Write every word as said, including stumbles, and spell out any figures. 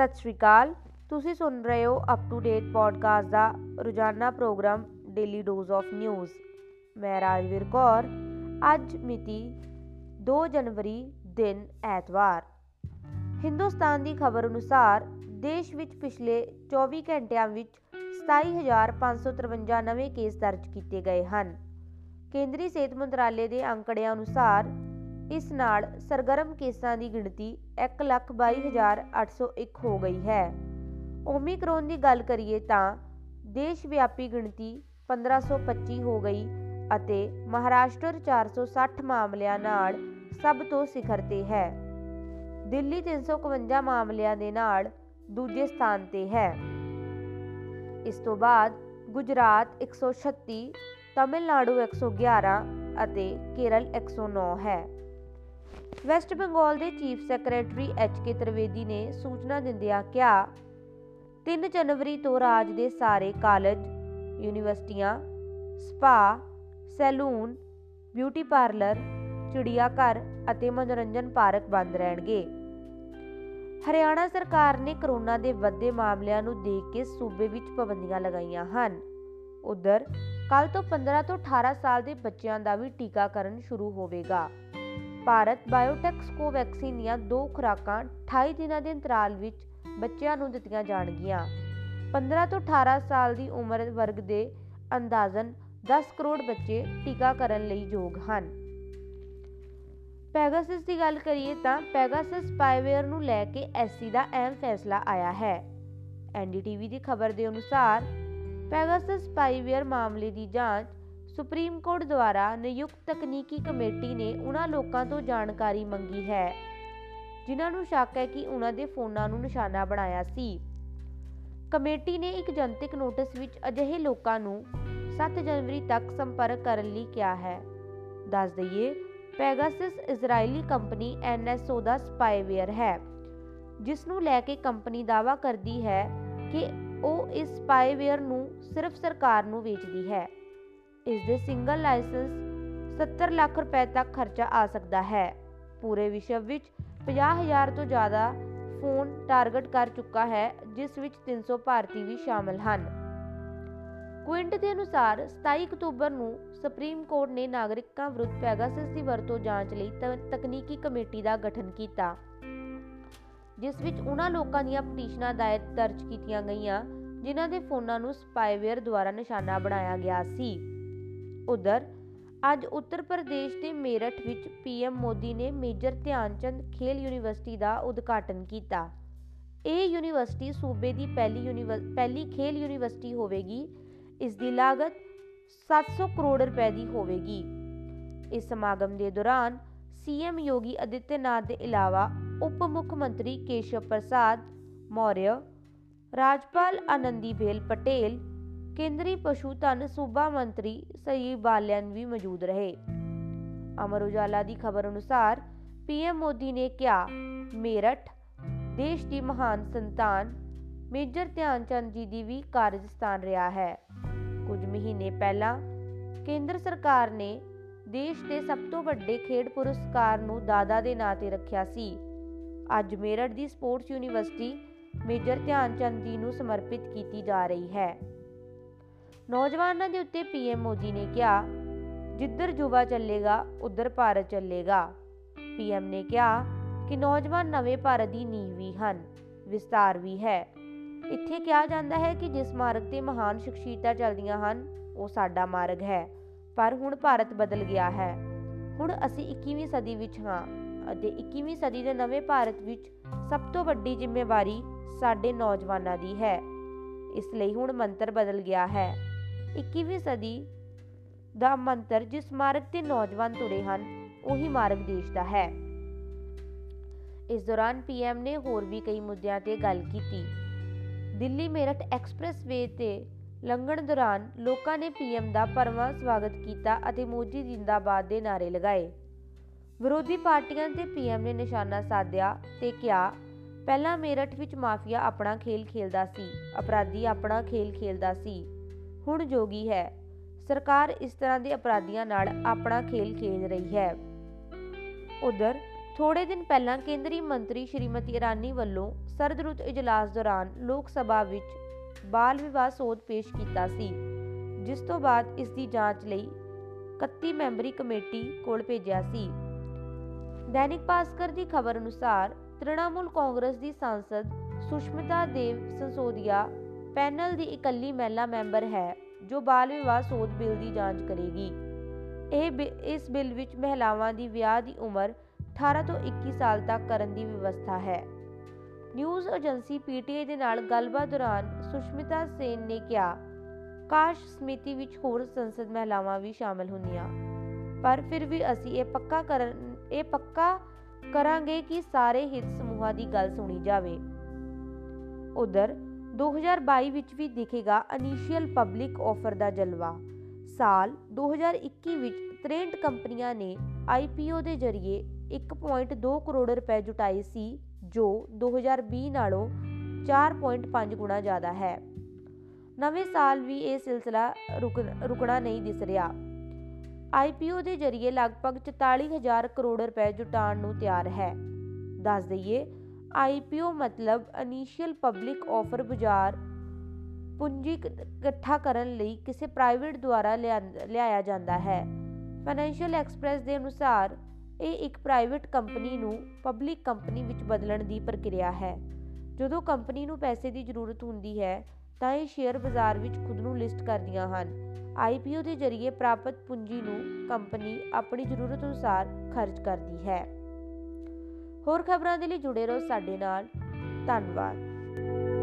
सत श्री अकाल, ਤੁਸੀਂ ਸੁਣ ਰਹੇ ਹੋ ਅਪ ਟੂ ਡੇਟ ਪੋਡਕਾਸਟ ਦਾ ਰੋਜ਼ਾਨਾ programme daily dose of news. ਮੈਂ ਰਾਜਵੀਰ ਕੌਰ। ਅੱਜ ਮਿਤੀ दो जनवरी ਦਿਨ ਐਤਵਾਰ। ਹਿੰਦੁਸਤਾਨ ਦੀ ਖਬਰ ਅਨੁਸਾਰ ਦੇਸ਼ ਵਿੱਚ ਪਿਛਲੇ चौबीस ਘੰਟਿਆਂ ਵਿੱਚ सत्ताईस हज़ार पाँच सौ तिरपन ਨਵੇਂ ਕੇਸ ਦਰਜ ਕੀਤੇ ਗਏ ਹਨ। ਕੇਂਦਰੀ ਸਿਹਤ ਮੰਤਰਾਲੇ ਦੇ ਅੰਕੜਿਆਂ ਅਨੁਸਾਰ ਇਸ ਨਾਲ ਸਰਗਰਮ ਕੇਸਾਂ ਦੀ ਗਿਣਤੀ एक लाख बाईस हज़ार आठ सौ एक ਹੋ ਗਈ ਹੈ। ओमिक्रोन की गल करिए तां देश व्यापी गिणती पंद्रह सौ पच्ची हो गई अते महाराष्ट्र चार सौ सठ मामलों नाल सब तो शिखर ते है। दिल्ली तीन सौ इकवंजा मामलों दे नाल दूजे स्थान ते है। इस तो बाद गुजरात एक सौ छत्ती, तमिलनाडु एक सौ ग्यारह अते केरल एक सौ नौ है। वैस्ट बंगाल के चीफ सैक्रटरी एच के त्रिवेदी ने सूचना दिंदिया क्या तीन जनवरी तो राज दे सारे कॉलेज, यूनिवर्सिटियां, स्पा, सैलून, ब्यूटी पार्लर, चिड़ियाघर अते मनोरंजन पार्क बंद रहणगे। हरियाणा सरकार ने कोरोना दे वधदे मामलिਆਂ ਨੂੰ ਦੇਖ ਕੇ ਸੂਬੇ ਵਿੱਚ ਪਾਬੰਦੀਆਂ ਲਗਾਈਆਂ ਹਨ। ਉਧਰ ਕੱਲ ਤੋਂ पंद्रह ਤੋਂ अठारह ਸਾਲ ਦੇ ਬੱਚਿਆਂ ਦਾ ਵੀ ਟੀਕਾਕਰਨ ਸ਼ੁਰੂ ਹੋਵੇਗਾ। ਭਾਰਤ ਬਾਇਓਟੈਕਸ ਕੋਵੈਕਸਿਨ ਦੀਆਂ ਦੋ ਖੁਰਾਕਾਂ अट्ठाईस ਦਿਨਾਂ ਦੇ ਅੰਤਰਾਲ ਵਿੱਚ ਬੱਚਿਆਂ ਨੂੰ ਦਿੱਤੀਆਂ ਜਾਣਗੀਆਂ। पंद्रह ਤੋਂ अठारह ਸਾਲ ਦੀ ਉਮਰ ਵਰਗ ਦੇ ਅੰਦਾਜ਼ਨ दस ਕਰੋੜ ਬੱਚੇ ਟੀਕਾਕਰਨ ਲਈ ਯੋਗ ਹਨ। ਪੈਗਾਸਸ ਦੀ ਗੱਲ ਕਰੀਏ ਤਾਂ ਪੈਗਾਸਸ ਸਪਾਈਵੇਅਰ ਨੂੰ ਲੈ ਕੇ ਐਸਸੀ ਦਾ ਅਹਿਮ ਫੈਸਲਾ ਆਇਆ ਹੈ। ਐਨਡੀਟੀਵੀ ਦੀ ਖਬਰ ਦੇ ਅਨੁਸਾਰ ਪੈਗਾਸਸ ਸਪਾਈਵੇਅਰ ਮਾਮਲੇ ਦੀ ਜਾਂਚ ਸੁਪਰੀਮ ਕੋਰਟ ਦੁਆਰਾ ਨਿਯੁਕਤ ਤਕਨੀਕੀ ਕਮੇਟੀ ਨੇ ਉਹਨਾਂ ਲੋਕਾਂ ਤੋਂ ਜਾਣਕਾਰੀ ਮੰਗੀ ਹੈ ਜਿਨ੍ਹਾਂ ਨੂੰ ਸ਼ੱਕ ਹੈ ਕਿ ਉਹਨਾਂ ਦੇ ਫੋਨਾਂ ਨੂੰ ਨਿਸ਼ਾਨਾ ਬਣਾਇਆ ਸੀ। ਕਮੇਟੀ ਨੇ ਇੱਕ ਜਨਤਕ ਨੋਟਿਸ ਵਿੱਚ ਅਜਿਹੇ ਲੋਕਾਂ ਨੂੰ ਸੱਤ ਜਨਵਰੀ ਤੱਕ ਸੰਪਰਕ ਕਰਨ ਲਈ ਕਿਹਾ ਹੈ। ਦੱਸ ਦਈਏ ਪੈਗਾਸਸ ਇਜ਼ਰਾਈਲੀ ਕੰਪਨੀ ਐਨ ਐਸ ਓ ਦਾ ਸਪਾਈਵੇਅਰ ਹੈ, ਜਿਸ ਨੂੰ ਲੈ ਕੇ ਕੰਪਨੀ ਦਾਅਵਾ ਕਰਦੀ ਹੈ ਕਿ ਉਹ ਇਸ ਸਪਾਈਵੇਅਰ ਨੂੰ ਸਿਰਫ ਸਰਕਾਰ ਨੂੰ ਵੇਚਦੀ ਹੈ। ਇਸ ਦੇ ਸਿੰਗਲ ਲਾਇਸੈਂਸ सत्तर ਲੱਖ ਰੁਪਏ ਤੱਕ ਖਰਚਾ ਆ ਸਕਦਾ ਹੈ। ਪੂਰੇ ਵਿਸ਼ਵ ਵਿੱਚ पचास हज़ार तो ज़्यादा फोन टारगेट कर चुका है, जिस विच तीन सौ भारती भी शामिल हैं। क्विंट के अनुसार सताई अक्तूबर को सुप्रीम कोर्ट ने नागरिकों विरुद्ध पैगासस की वरतों जांच लई तकनीकी कमेटी का गठन किया, जिस विच उन्हां लोकां दीआं पटीशनां दायर दर्ज कीतीआं गईआं जिन्हां दे फोनां नूं स्पाईवेयर द्वारा निशाना बनाया गया सी। उधर ਅੱਜ ਉੱਤਰ ਪ੍ਰਦੇਸ਼ ਦੇ ਮੇਰਠ ਵਿੱਚ ਪੀ ਐਮ ਮੋਦੀ ਨੇ ਮੇਜਰ ਧਿਆਨ ਚੰਦ ਖੇਲ ਯੂਨੀਵਰਸਿਟੀ ਦਾ ਉਦਘਾਟਨ ਕੀਤਾ। ਇਹ ਯੂਨੀਵਰਸਿਟੀ ਸੂਬੇ ਦੀ ਪਹਿਲੀ ਯੂਨੀਵਰ ਪਹਿਲੀ ਖੇਲ ਯੂਨੀਵਰਸਿਟੀ ਹੋਵੇਗੀ। ਇਸ ਦੀ ਲਾਗਤ सात सौ ਕਰੋੜ ਰੁਪਏ ਦੀ ਹੋਵੇਗੀ। ਇਸ ਸਮਾਗਮ ਦੇ ਦੌਰਾਨ ਸੀ ਐਮ ਯੋਗੀ ਅਦਿੱਤਿਆਨਾਥ ਦੇ ਇਲਾਵਾ ਉਪ ਮੁੱਖ ਮੰਤਰੀ ਕੇਸ਼ਵ ਪ੍ਰਸਾਦ ਮੌਰਯ, ਰਾਜਪਾਲ ਆਨੰਦੀਬੇਨ ਪਟੇਲ, केंद्रीय पशु धन सूबा मंत्री सही बालियन भी मौजूद रहे। अमर उजाला की खबर अनुसार पीएम मोदी ने कहा मेरठ देश की महान संतान मेजर ध्यान चंद जी की भी कारज स्थान रहा है। कुछ महीने पहला केंद्र सरकार ने देश के सब तो वड्डे खेड पुरस्कार नू दादा दे नां ते रखिया सी। अज मेरठ की स्पोर्ट्स यूनिवर्सिटी मेजर ध्यान चंद जी नू समर्पित की जा रही है। नौजवानों के उत्ते पीएम मोदी ने कहा जिधर युवा चलेगा उधर भारत चलेगा। पीएम ने कहा कि नौजवान नवे भारत की नींव भी हैं, विस्तार भी है। इत्थे कहा जाता है कि जिस मार्ग ते महान शख्सियतां चलदियां हैं वो साडा मार्ग है, पर हुण भारत बदल गया है। हुण असीं इक्कीवीं सदी विच हां अते इक्कीवीं सदी दे नवे भारत विच सब तो वड्डी जिम्मेवारी साडे नौजवानां दी है। इसलिए हुण मंत्र बदल गया है। इक्कीवीं सदी दा मंत्र जिस मार्ग ते नौजवान तुरे हन उही मार्ग देश दा है। इस दौरान पीएम ने होर भी कई मुद्दों ते गल कीती। दिल्ली मेरठ एक्सप्रेस वे ते लंघण दौरान लोगों ने पीएम दा परवां स्वागत कीता अते मोदी जिंदाबाद दे नारे लगाए। विरोधी पार्टियां ते पीएम ने निशाना साधिया ते कहा ਪਹਿਲਾਂ ਮੇਰਠ ਵਿੱਚ ਮਾਫੀਆ ਆਪਣਾ ਖੇਲ ਖੇਲਦਾ ਸੀ, ਅਪਰਾਧੀ ਆਪਣਾ ਖੇਲ ਖੇਲਦਾ ਸੀ, ਹੁਣ ਜੋਗੀ ਹੈ। ਸਰਕਾਰ ਇਸ ਤਰ੍ਹਾਂ ਦੇ ਅਪਰਾਧੀਆਂ ਨਾਲ ਆਪਣਾ ਖੇਲ ਖੇਲ ਰਹੀ ਹੈ। ਉਧਰ ਥੋੜੇ ਦਿਨ ਪਹਿਲਾਂ ਕੇਂਦਰੀ ਮੰਤਰੀ ਸ਼੍ਰੀਮਤੀ ਇਰਾਨੀ ਵੱਲੋਂ ਸਰਦ ਰੁੱਤ ਇਜਲਾਸ ਦੌਰਾਨ ਲੋਕ ਸਭਾ ਵਿੱਚ ਬਾਲ ਵਿਵਾਹ ਸੋਧ ਪੇਸ਼ ਕੀਤਾ ਸੀ, ਜਿਸ ਤੋਂ ਬਾਅਦ ਇਸ ਦੀ ਜਾਂਚ ਲਈ ਇਕੱਤੀ ਮੈਂਬਰੀ ਕਮੇਟੀ ਕੋਲ ਭੇਜਿਆ ਸੀ। दैनिक भास्कर की खबर अनुसार तृणमूल कांग्रेस की सांसद सुष्मिता देव संसोदिया पैनल की इकली महिला मैंबर है जो बाल विवाह सोध बिल की जांच करेगी। यह इस बिल विच महिलावां दी विआह दी उम्र अठारह तो इक्कीस साल तक करने की व्यवस्था है। न्यूज़ एजेंसी पीटीआई के नाल गलबात दौरान सुष्मिता सेन ने कहा, काश समिति विच होर संसद महिलावां भी शामिल होंदियां, पर फिर भी असीं इह पक्का करन ਇਹ ਪੱਕਾ ਕਰਾਂਗੇ ਕਿ ਸਾਰੇ ਹਿੱਤ ਸਮੂਹਾਂ ਦੀ ਗੱਲ ਸੁਣੀ ਜਾਵੇ। ਉਧਰ ਦੋ ਹਜ਼ਾਰ ਬਾਈ ਵਿੱਚ ਵੀ ਦਿਖੇਗਾ ਇਨੀਸ਼ੀਅਲ ਪਬਲਿਕ ਆਫਰ ਦਾ ਜਲਵਾ। ਸਾਲ ਦੋ ਹਜ਼ਾਰ ਇੱਕੀ ਵਿੱਚ ਤ੍ਰੇਹਠ ਕੰਪਨੀਆਂ ਨੇ ਆਈਪੀਓ ਦੇ ਜ਼ਰੀਏ ਇੱਕ ਪੁਆਇੰਟ ਦੋ ਕਰੋੜ ਰੁਪਏ ਜੁਟਾਏ ਸੀ, ਜੋ ਦੋ ਹਜ਼ਾਰ ਵੀਹ ਨਾਲੋਂ ਚਾਰ ਪੁਆਇੰਟ ਪੰਜ ਗੁਣਾ ਜ਼ਿਆਦਾ ਹੈ। ਨਵੇਂ ਸਾਲ ਵੀ ਇਹ ਸਿਲਸਿਲਾ ਰੁਕਣਾ ਨਹੀਂ ਦਿਸ ਰਿਹਾ। ਆਈਪੀਓ ਦੇ ਜ਼ਰੀਏ ਲਗਭਗ ਚੁਤਾਲੀ ਹਜ਼ਾਰ ਕਰੋੜ ਰੁਪਏ ਜੁਟਾਉਣ ਨੂੰ ਤਿਆਰ ਹੈ। ਦੱਸ ਦਈਏ ਆਈਪੀਓ ਮਤਲਬ ਇਨੀਸ਼ੀਅਲ ਪਬਲਿਕ ਆਫਰ ਬਾਜ਼ਾਰ ਪੂੰਜੀ ਇਕੱਠਾ ਕਰਨ ਲਈ ਕਿਸੇ ਪ੍ਰਾਈਵੇਟ ਦੁਆਰਾ ਲਿਆਇਆ ਜਾਂਦਾ ਹੈ। ਫਾਈਨੈਂਸ਼ੀਅਲ ਐਕਸਪ੍ਰੈਸ ਦੇ ਅਨੁਸਾਰ ਇਹ ਇੱਕ ਪ੍ਰਾਈਵੇਟ ਕੰਪਨੀ ਨੂੰ ਪਬਲਿਕ ਕੰਪਨੀ ਵਿੱਚ ਬਦਲਣ ਦੀ ਪ੍ਰਕਿਰਿਆ ਹੈ। ਜਦੋਂ ਕੰਪਨੀ ਨੂੰ ਪੈਸੇ ਦੀ ਜ਼ਰੂਰਤ ਹੁੰਦੀ ਹੈ ਤਾਂ ਇਹ ਸ਼ੇਅਰ ਬਾਜ਼ਾਰ ਵਿੱਚ ਖੁਦ ਨੂੰ ਲਿਸਟ ਕਰਦੀਆਂ ਹਨ। ਆਈਪੀਓ ਦੇ ਜ਼ਰੀਏ ਪ੍ਰਾਪਤ ਪੂੰਜੀ ਨੂੰ ਕੰਪਨੀ ਆਪਣੀ ਜ਼ਰੂਰਤ ਅਨੁਸਾਰ ਖਰਚ ਕਰਦੀ ਹੈ। ਹੋਰ ਖਬਰਾਂ ਦੇ ਲਈ ਜੁੜੇ ਰਹੋ ਸਾਡੇ ਨਾਲ। ਧੰਨਵਾਦ।